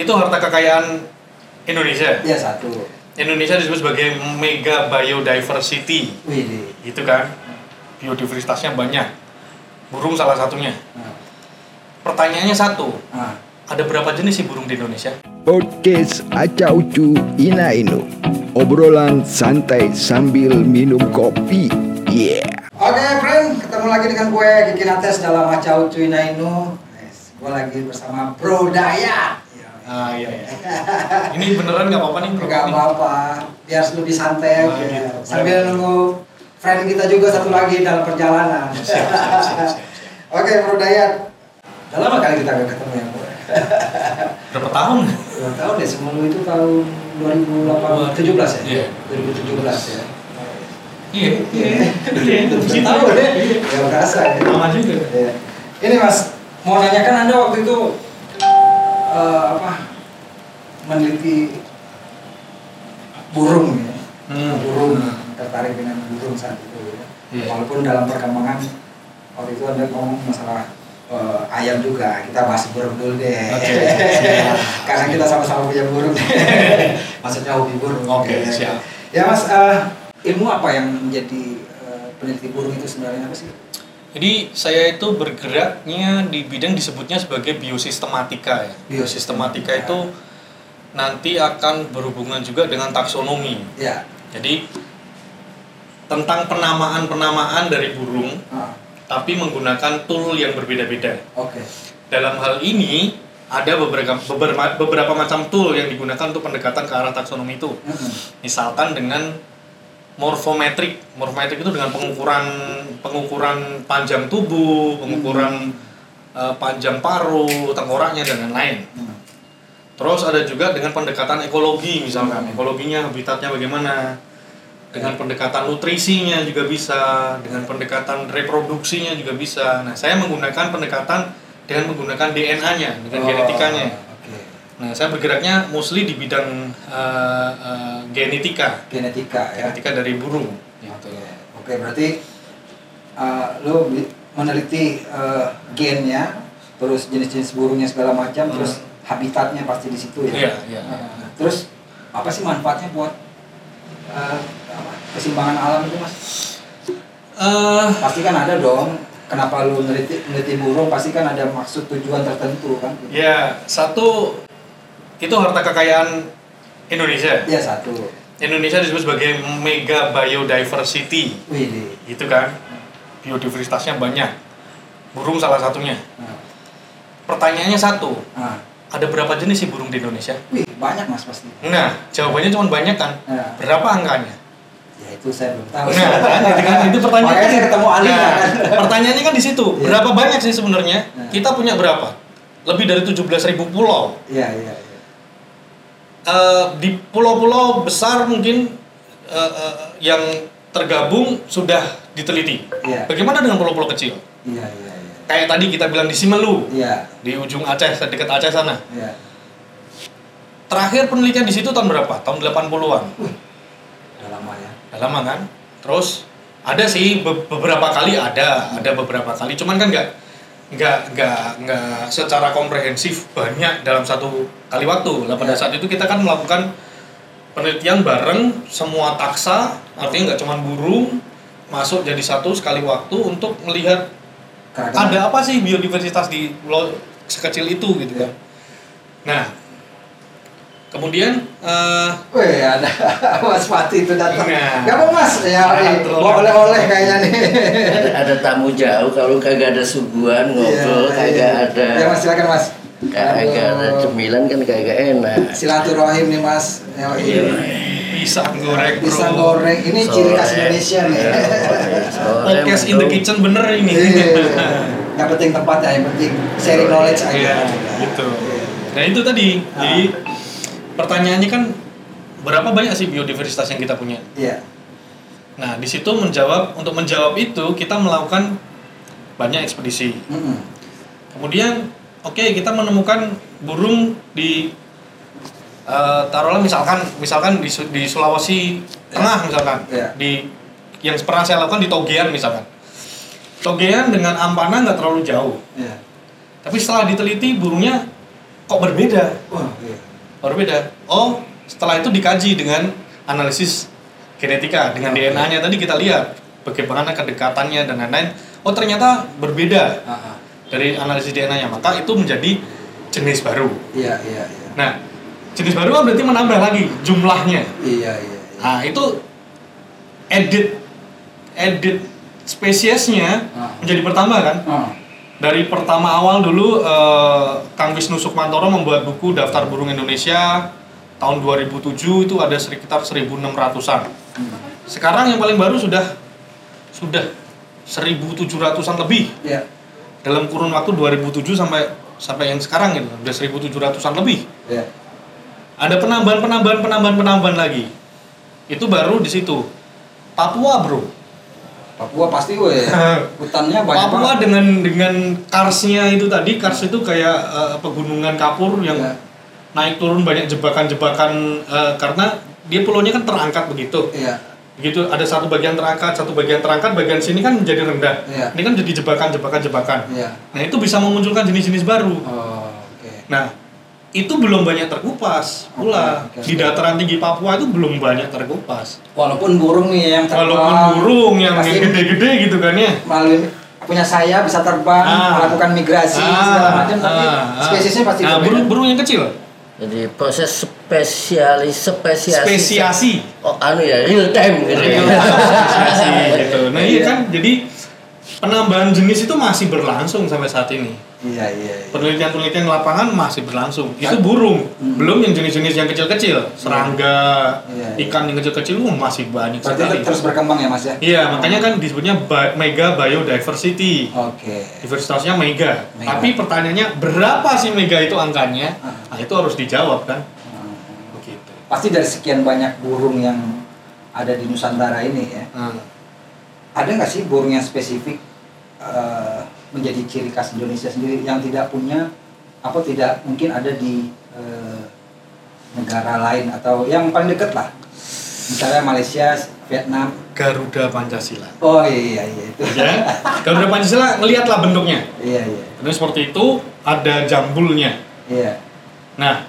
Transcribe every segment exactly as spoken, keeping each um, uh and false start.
itu harta kekayaan Indonesia. Ya, satu. Indonesia disebut sebagai mega biodiversity. Wih, itu kan biodiversitasnya banyak. Burung salah satunya. Nah. Pertanyaannya satu. Nah. Ada berapa jenis sih burung di Indonesia? Podcast Acaucu Inainu. Obrolan santai sambil minum kopi. Yeah. Oke, okay, friend, ketemu lagi dengan gue Kikinates dalam Acaucu Inainu. Yes. Gue lagi bersama Prodaya. Ah iya ya. Ini beneran nggak apa-apa nih? Nggak apa-apa, biar lebih santai. Oh, ya. Sambil nunggu friend kita juga satu lagi dalam perjalanan. Siap, siap, siap, siap, siap. Oke, Bro Dayat. Udah lama kali kita nggak ketemu ya, Bro. Berapa tahun? Berapa tahun ya? Simelu itu tahun dua ribu tujuh belas ya? Iya. dua ribu tujuh belas ya. Iya. Iya. Tujuh tahun ya? Gak berasa ya. Lama juga. Iya. Ini Mas, mau nanyakan Anda waktu itu. Uh, apa meneliti burung ya, hmm. burung tertarik dengan burung saat itu ya. Yeah. Walaupun dalam perkembangan waktu itu Anda ngomong masalah uh, ayam juga, kita bahas burung dulu deh. Okay. Karena kita sama-sama punya burung, maksudnya hobi burung. Oke, okay, siap. Ya Mas, uh, ilmu apa yang menjadi uh, peneliti burung itu sebenarnya apa sih? Jadi saya itu bergeraknya di bidang disebutnya sebagai biosistematika ya. Biosistematika ya. Itu nanti akan berhubungan juga dengan taksonomi. Ya. Jadi tentang penamaan-penamaan dari burung, ah. tapi menggunakan tool yang berbeda-beda. Oke. Okay. Dalam hal ini ada beberapa, beberapa beberapa macam tool yang digunakan untuk pendekatan ke arah taksonomi itu. Mm-hmm. Misalkan dengan Morfometrik, morfometrik itu dengan pengukuran pengukuran panjang tubuh, pengukuran hmm. uh, panjang paru, tengkoraknya dan lain-lain. Hmm. Terus ada juga dengan pendekatan ekologi misalkan, hmm. ekologinya habitatnya bagaimana, dengan hmm. pendekatan nutrisinya juga bisa, dengan pendekatan reproduksinya juga bisa. Nah, saya menggunakan pendekatan dengan menggunakan D N A-nya, dengan oh, genetikanya. Okay. Nah, saya bergeraknya mostly di bidang uh, uh, genetika, genetika, ya? Genetika dari burung. Gitu. Oke, okay, berarti uh, lo meneliti uh, gennya, terus jenis-jenis burungnya segala macam, hmm. terus habitatnya pasti di situ ya. Yeah, yeah, uh, yeah. Terus apa sih manfaatnya buat uh, keseimbangan alam itu, Mas? Uh, pasti kan ada dong. Kenapa lo meneliti, meneliti burung? Pasti kan ada maksud tujuan tertentu kan? Ya, yeah, satu. Itu harta kekayaan Indonesia. Ya, satu. Indonesia disebut sebagai mega biodiversity. Wih, itu kan biodiversitasnya banyak. Burung salah satunya. Nah. Pertanyaannya satu. Nah. Ada berapa jenis sih burung di Indonesia? Wih, banyak Mas pasti. Nah, jawabannya cuma banyak kan? Nah. Berapa angkanya? Ya itu saya belum tahu. Nah, kan, itu kan itu pertanyaannya kan ketemu ahlinya nah, kan. Pertanyaannya kan di situ. Ya. Berapa banyak sih sebenarnya? Nah. Kita punya berapa? Lebih dari tujuh belas ribu pulau. Iya, iya. Ya. Uh, di pulau-pulau besar mungkin uh, uh, yang tergabung sudah diteliti. Yeah. Bagaimana dengan pulau-pulau kecil? Yeah, yeah, yeah. Kayak tadi kita bilang di Simelu, yeah. di ujung Aceh, dekat Aceh sana. Yeah. Terakhir penelitian di situ tahun berapa? Tahun delapan puluhan. Wih, udah lama ya. Udah lama kan? Terus ada sih be- beberapa kali ada, ada beberapa kali. Cuman kan nggak. Nggak, nggak, nggak secara komprehensif banyak dalam satu kali waktu. Nah, pada saat itu kita kan melakukan penelitian bareng semua taksa, artinya nggak cuma burung, masuk jadi satu sekali waktu untuk melihat Kadang. ada apa sih biodiversitas di pulau sekecil itu gitu kan. Nah, kemudian eh uh, weh ada Mas Pati itu datang. Nah, gak mau Mas ya, oleh-oleh kayaknya nih. Ada tamu jauh, kalau kagak ada suguhan ngobrol, yeah, kagak yeah. ada. Ya Mas, silakan Mas. Kagak ada cemilan kan kagak enak. Silaturahim nih Mas. Ya, iya. Pisang goreng, pisang goreng. Ini sore. Ciri khas Indonesia nih. Podcast in the kitchen bener ini. Yeah. Gak penting tempatnya, yang penting sharing knowledge aja. Yeah, gitu. Yeah. Nah, itu tadi. Ah. Jadi pertanyaannya kan berapa banyak sih biodiversitas yang kita punya? Iya. Nah, di situ menjawab untuk menjawab itu kita melakukan banyak ekspedisi. Mm-hmm. Kemudian, oke okay, kita menemukan burung di uh, taruhlah misalkan misalkan di, di Sulawesi Tengah misalkan yeah. di yang pernah saya lakukan di Togean misalkan. Togean dengan Ampana nggak terlalu jauh. Yeah. Tapi setelah diteliti burungnya kok berbeda? Wah, iya. Berbeda. Oh, setelah itu dikaji dengan analisis genetika, dengan okay. D N A-nya tadi kita lihat bagaimana kedekatannya dan lain-lain. Oh, ternyata berbeda uh-huh. dari analisis D N A-nya, maka itu menjadi jenis baru. Iya, iya, iya. Nah, jenis baru kan berarti menambah lagi jumlahnya. Iya, iya, iya. Nah, itu edit edit spesiesnya uh. menjadi bertambah kan? Uh. Dari pertama awal dulu, eh, Kang Wisnu Sukmantoro membuat buku Daftar Burung Indonesia tahun dua ribu tujuh, itu ada sekitar seribu enam ratusan. Sekarang yang paling baru sudah sudah seribu tujuh ratusan lebih. Yeah. Dalam kurun waktu dua ribu tujuh sampai sampai yang sekarang gitu, sudah seribu tujuh ratusan lebih. Yeah. Ada penambahan penambahan penambahan penambahan lagi. Itu baru di situ. Papua, bro. Papua pasti gue, hutannya banyak. Papua dengan dengan karstnya itu tadi, karst itu kayak uh, pegunungan kapur yang yeah. naik turun, banyak jebakan-jebakan uh, karena dia pulaunya kan terangkat begitu. Yeah. Begitu ada satu bagian terangkat, satu bagian terangkat, bagian sini kan menjadi rendah. Yeah. Ini kan jadi jebakan-jebakan-jebakan. Yeah. Nah, itu bisa memunculkan jenis-jenis baru. Oh, okay. Nah, itu belum banyak terkupas pula okay, okay, di dataran tinggi Papua itu belum banyak terkupas, walaupun burung nih yang terbang, walaupun burung yang gede-gede gitu kan ya, melalui punya sayap bisa terbang, ah, melakukan migrasi ah, segala macam ah, tapi ah, spesiesnya pasti ah, burung-burung yang kecil. Jadi proses spesialis spesiasi spesiasi oh anu ya real time gitu, real time, spesiasi, gitu. Nah iya kan, jadi penambahan jenis itu masih berlangsung sampai saat ini. Iya, iya, iya. Penelitian-penelitian lapangan masih berlangsung. Itu burung, hmm. belum yang jenis-jenis yang kecil-kecil, serangga, iya, iya. ikan yang kecil-kecil masih banyak sekali. Berarti terus berkembang ya, Mas ya? Iya, oh. makanya kan disebutnya mega biodiversity. Oke. Okay. Diversitasnya mega. mega. Tapi pertanyaannya berapa sih mega itu angkanya? Nah, itu harus dijawab kan. Hmm. Begitu. Pasti dari sekian banyak burung yang ada di Nusantara ini ya. Hmm. Ada nggak sih burung yang spesifik Uh, menjadi ciri khas Indonesia sendiri yang tidak punya apa tidak mungkin ada di uh, negara lain atau yang paling dekat lah, misalnya Malaysia, Vietnam. Garuda Pancasila. Oh iya iya itu. Ya, Garuda Pancasila, ngelihatlah bentuknya. Iya iya. Karena seperti itu ada jambulnya. Iya. Nah,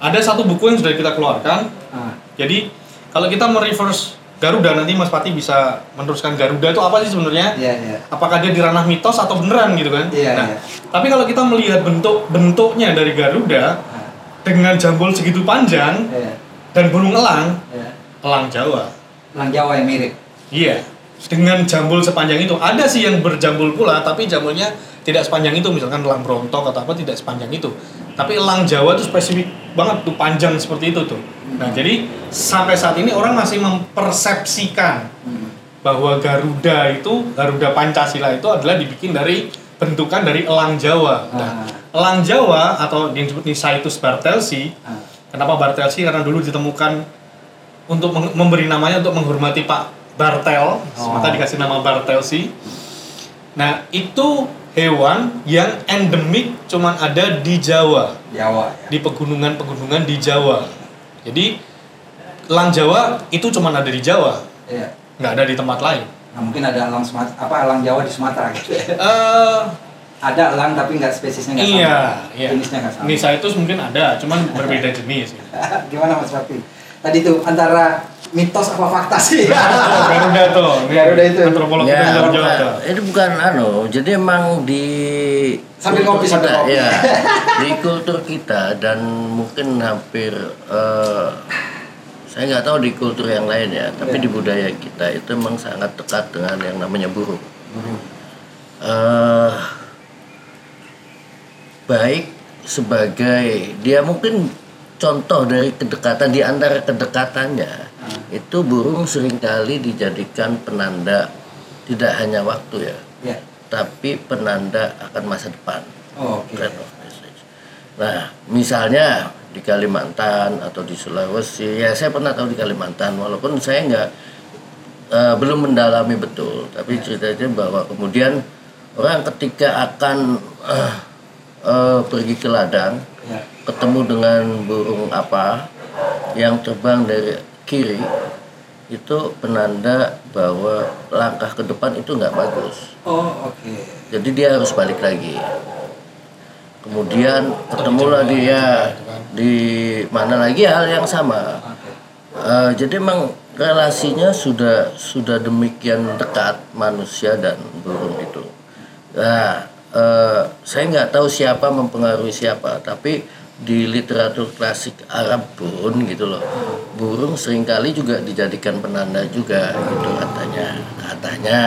ada satu buku yang sudah kita keluarkan. Ah. Jadi kalau kita mereverse Garuda, nanti Mas Pati bisa meneruskan, Garuda itu apa sih sebenarnya? Yeah, yeah. Apakah dia di ranah mitos atau beneran gitu kan? Yeah, nah, yeah. Tapi kalau kita melihat bentuk-bentuknya dari Garuda yeah. dengan jambul segitu panjang yeah. dan burung elang, yeah. elang Jawa. Elang Jawa yang mirip. Iya, yeah. dengan jambul sepanjang itu. Ada sih yang berjambul pula, tapi jambulnya tidak sepanjang itu. Misalkan elang brontok atau apa, tidak sepanjang itu. Tapi elang Jawa itu spesifik banget tuh, panjang seperti itu tuh. Nah, jadi sampai saat ini orang masih mempersepsikan hmm. bahwa Garuda itu, Garuda Pancasila itu adalah dibikin dari bentukan dari elang Jawa. Ah. Nah, elang Jawa atau yang disebut Nisaitus Bartelsi. Ah. Kenapa Bartelsi? Karena dulu ditemukan untuk meng- memberi namanya untuk menghormati Pak Bartel, oh. maka dikasih nama Bartelsi. Nah, itu hewan yang endemik cuman ada di Jawa. Jawa ya. Di pegunungan-pegunungan di Jawa. Jadi elang Jawa itu cuma ada di Jawa, iya. nggak ada di tempat lain. Nah, mungkin ada elang Sumat- apa elang Jawa di Sumatera gitu. uh, ada elang tapi nggak spesiesnya nggak iya, sama, iya. jenisnya nggak sama. Nisaitus mungkin ada, cuman berbeda jenis. Gitu. Gimana Mas Papi? Tadi tuh antara mitos apa fakta sih? Garuda tuh, Garuda itu. Antropolog ya, itu Jawa. Itu bukan ano, jadi emang di sambil ngopi sambil ngopi ya, di kultur kita dan mungkin hampir uh, saya nggak tahu di kultur yang lain ya, tapi yeah. di budaya kita itu emang sangat dekat dengan yang namanya burung. Mm-hmm. Uh, baik sebagai dia mungkin contoh dari kedekatan, di antara kedekatannya hmm. itu burung seringkali dijadikan penanda tidak hanya waktu ya. Yeah. Tapi penanda akan masa depan. Oh, okay. Trend of message. Nah, misalnya di Kalimantan atau di Sulawesi, ya saya pernah tahu di Kalimantan, walaupun saya nggak uh, belum mendalami betul, tapi ceritanya bahwa kemudian orang ketika akan uh, uh, pergi ke ladang, ya. ketemu dengan burung apa yang terbang dari kiri, itu penanda bahwa langkah ke depan itu nggak bagus. Oh, oke. Okay. Jadi dia harus balik lagi. Kemudian ketemulah dia di mana lagi hal yang sama. Uh, jadi memang relasinya sudah sudah demikian dekat manusia dan burung itu. Nah, uh, saya nggak tahu siapa mempengaruhi siapa, tapi di literatur klasik Arab pun gitu loh, burung seringkali juga dijadikan penanda juga gitu katanya. Katanya.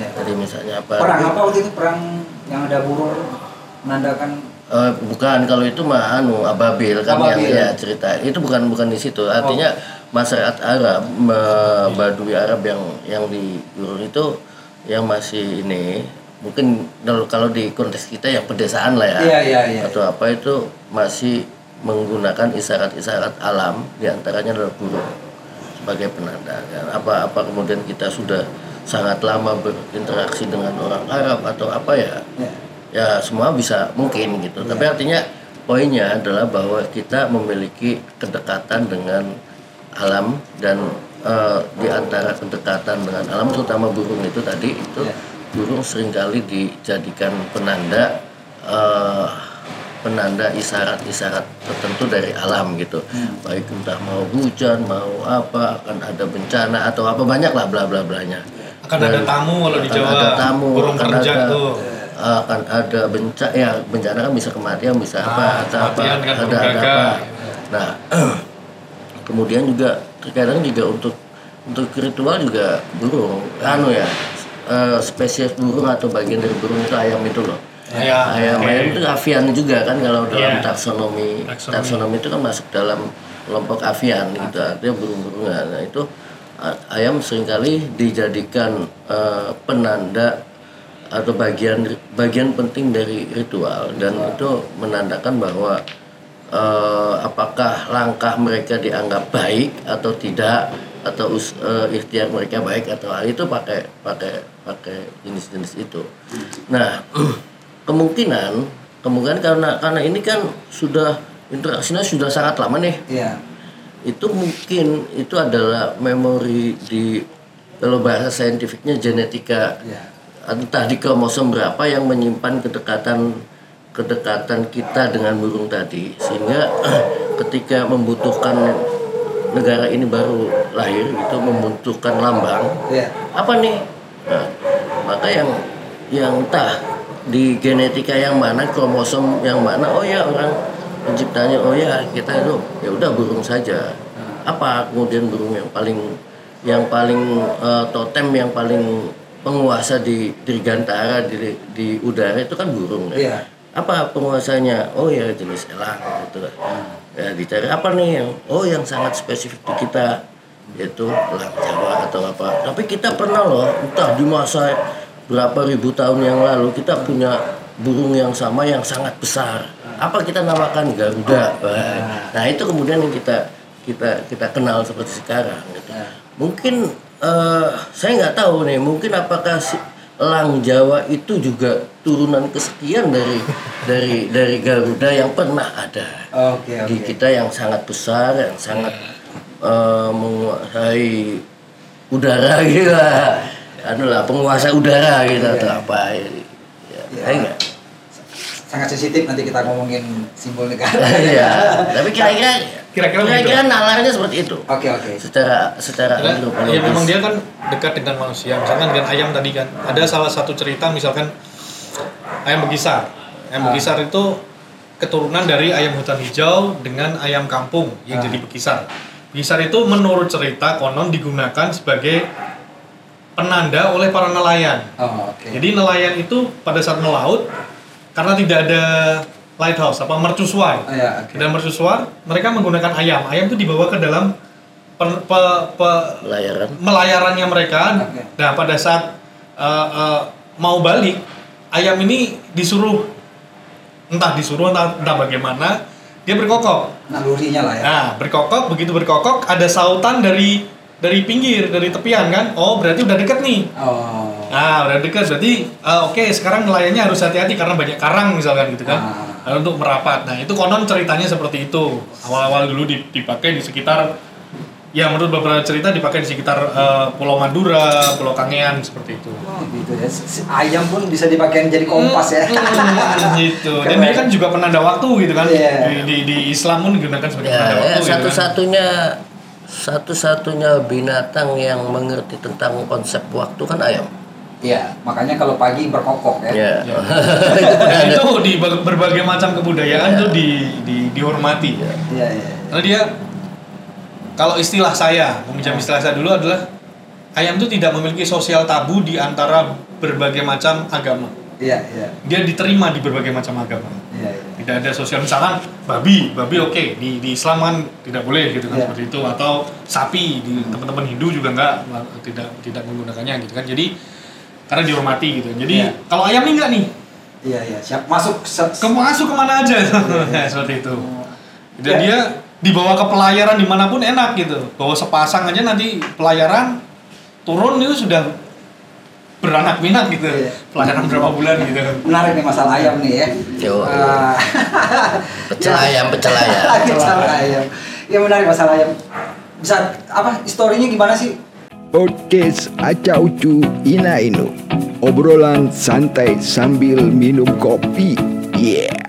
Ya. Jadi misalnya apa? Perang apa waktu itu, perang yang ada burung menandakan? Uh, bukan, kalau itu mah anu Ababil kan Ababil. Yang ya cerita itu bukan bukan di situ, artinya oh. Masyarakat Arab me, Badui Arab yang yang di burung itu yang masih ini mungkin kalau di konteks kita yang pedesaan lah ya, ya, ya, ya atau apa itu masih menggunakan isyarat-isyarat alam diantaranya adalah burung sebagai penanda kan? apa apa kemudian kita sudah sangat lama berinteraksi dengan orang Arab atau apa ya, ya. Ya semua bisa mungkin gitu, tapi artinya poinnya adalah bahwa kita memiliki kedekatan dengan alam dan uh, di antara kedekatan dengan alam terutama burung itu tadi itu burung seringkali dijadikan penanda uh, penanda isyarat-isyarat tertentu dari alam gitu, baik entah mau hujan mau apa akan ada bencana atau apa banyak lah bla bla blanya. Akan dan, ada tamu kalau di Jawa. Ada tamu, burung kerja tuh. Akan ada bencana, ya bencana kan bisa kematian, bisa apa, ah, atau apa, kan ada, ada apa. Nah, kemudian juga terkadang juga untuk untuk ritual juga burung, anu ya, uh, spesies burung atau bagian dari burung itu ayam itu loh. Ya, ayam, okay. Ayam itu avian juga kan kalau dalam yeah. taksonomi, taksonomi, taksonomi itu kan masuk dalam kelompok avian gitu, artinya burung-burungan. Nah itu ayam seringkali dijadikan uh, penanda atau bagian bagian penting dari ritual dan itu menandakan bahwa uh, apakah langkah mereka dianggap baik atau tidak atau us, uh, ikhtiar mereka baik atau itu pakai pakai pakai jenis-jenis itu. Nah kemungkinan kemungkinan karena karena ini kan sudah interaksinya sudah sangat lama nih. Yeah. Itu mungkin itu adalah memori di kalau bahasa saintifiknya genetika. Yeah. Entah di kromosom berapa yang menyimpan kedekatan kedekatan kita dengan burung tadi sehingga ketika membutuhkan negara ini baru lahir gitu membutuhkan lambang yeah. apa nih nah, maka yang yang entah di genetika yang mana kromosom yang mana oh ya orang penciptanya oh ya kita itu ya udah burung saja apa kemudian burung yang paling yang paling uh, totem yang paling penguasa di dirgantara di di udara itu kan burung ya. Yeah. Apa penguasanya? Oh ya jenis elang gitu lah. Ya dicari apa nih yang oh yang sangat spesifik di kita yaitu elang Jawa atau apa. Tapi kita pernah loh entah di masa berapa ribu tahun yang lalu kita punya burung yang sama yang sangat besar. Apa kita namakan Garuda. Nah, itu kemudian yang kita kita kita kenal seperti sekarang gitu. Mungkin Uh, saya nggak tahu nih, mungkin apakah si elang Jawa itu juga turunan kesekian dari dari dari Garuda yang pernah ada okay, okay. di kita yang sangat besar, yang sangat uh, menguasai udara gitu lah, anulah penguasa udara gitu okay. atau apa ya, ya. Enggak. Sangat sensitif nanti kita ngomongin simbol negara. Iya, tapi kira-kira. Kira-kira kira-kira nalarnya seperti itu. Oke okay, oke. Okay. Secara secara antropologis. Ya memang dia kan dekat dengan manusia. Misalkan dengan ayam tadi kan. Ada salah satu cerita misalkan ayam bekisar. Ayam ah. bekisar itu keturunan dari ayam hutan hijau dengan ayam kampung yang ah. jadi bekisar. Bekisar itu menurut cerita konon digunakan sebagai penanda oleh para nelayan. Oh, okay. Jadi nelayan itu pada saat melaut karena tidak ada lighthouse apa mercusuar. Oh, ya, okay. Dan mercusuar mereka menggunakan ayam. Ayam itu dibawa ke dalam pe, pe, pe, Layaran. melayarannya mereka. Okay. Nah, pada saat uh, uh, mau balik, ayam ini disuruh entah disuruh entah, entah bagaimana, dia berkokok. Nalurinya lah ya. Nah, berkokok, begitu berkokok ada sautan dari dari pinggir, dari tepian kan. Oh, berarti udah deket nih. Oh. Nah, udah deket berarti uh, oke, okay, sekarang nelayannya harus hati-hati karena banyak karang misalkan gitu kan. Ah. Untuk merapat. Nah, itu konon ceritanya seperti itu. Awal-awal dulu dipakai di sekitar Ya, menurut beberapa cerita dipakai di sekitar uh, Pulau Madura, Pulau Kangean, seperti itu. Oh, gitu ya. Ayam pun bisa dipakai jadi kompas ya. Hmm, gitu. Dan dia kan juga penanda waktu gitu kan. Yeah. Di, di, di Islam pun digunakan sebagai yeah, penanda waktu. Ya, gitu satu-satunya kan. Satu-satunya binatang yang mengerti tentang konsep waktu kan ayam. Iya, makanya kalau pagi berkokok ya. Yeah. Yeah. Nah, itu di berbagai macam kebudayaan yeah. tuh di, di dihormati. Iya, yeah. yeah, yeah. Karena dia, kalau istilah saya, meminjam istilah saya dulu adalah ayam itu tidak memiliki sosial tabu di antara berbagai macam agama. Iya, iya. Dia diterima di berbagai macam agama. Iya, iya. Tidak ada sosial, misalkan babi, babi oke, okay. di di Islam kan tidak boleh gitu kan, iya. seperti itu, atau sapi di teman-teman Hindu juga enggak tidak tidak menggunakannya gitu kan. Jadi karena dihormati gitu. Jadi iya. kalau ayam ini enggak nih. Iya, iya. Siap masuk se- kamu masuk kemana aja. Iya, iya. Seperti itu. Dan iya. dia dibawa ke pelayaran dimanapun enak gitu. Bawa sepasang aja nanti pelayaran turun itu sudah beranak pinak gitu. Iya. Pelayaran berapa bulan gitu. Menarik nih masalah ayam nih ya. Yo. Uh, pecel ya. ayam, pecel ayam. Pecel ayam. Ya menarik masalah ayam. Bisa apa historinya gimana sih? Podcast Acaucu Inainu. Obrolan santai sambil minum kopi. Yeah.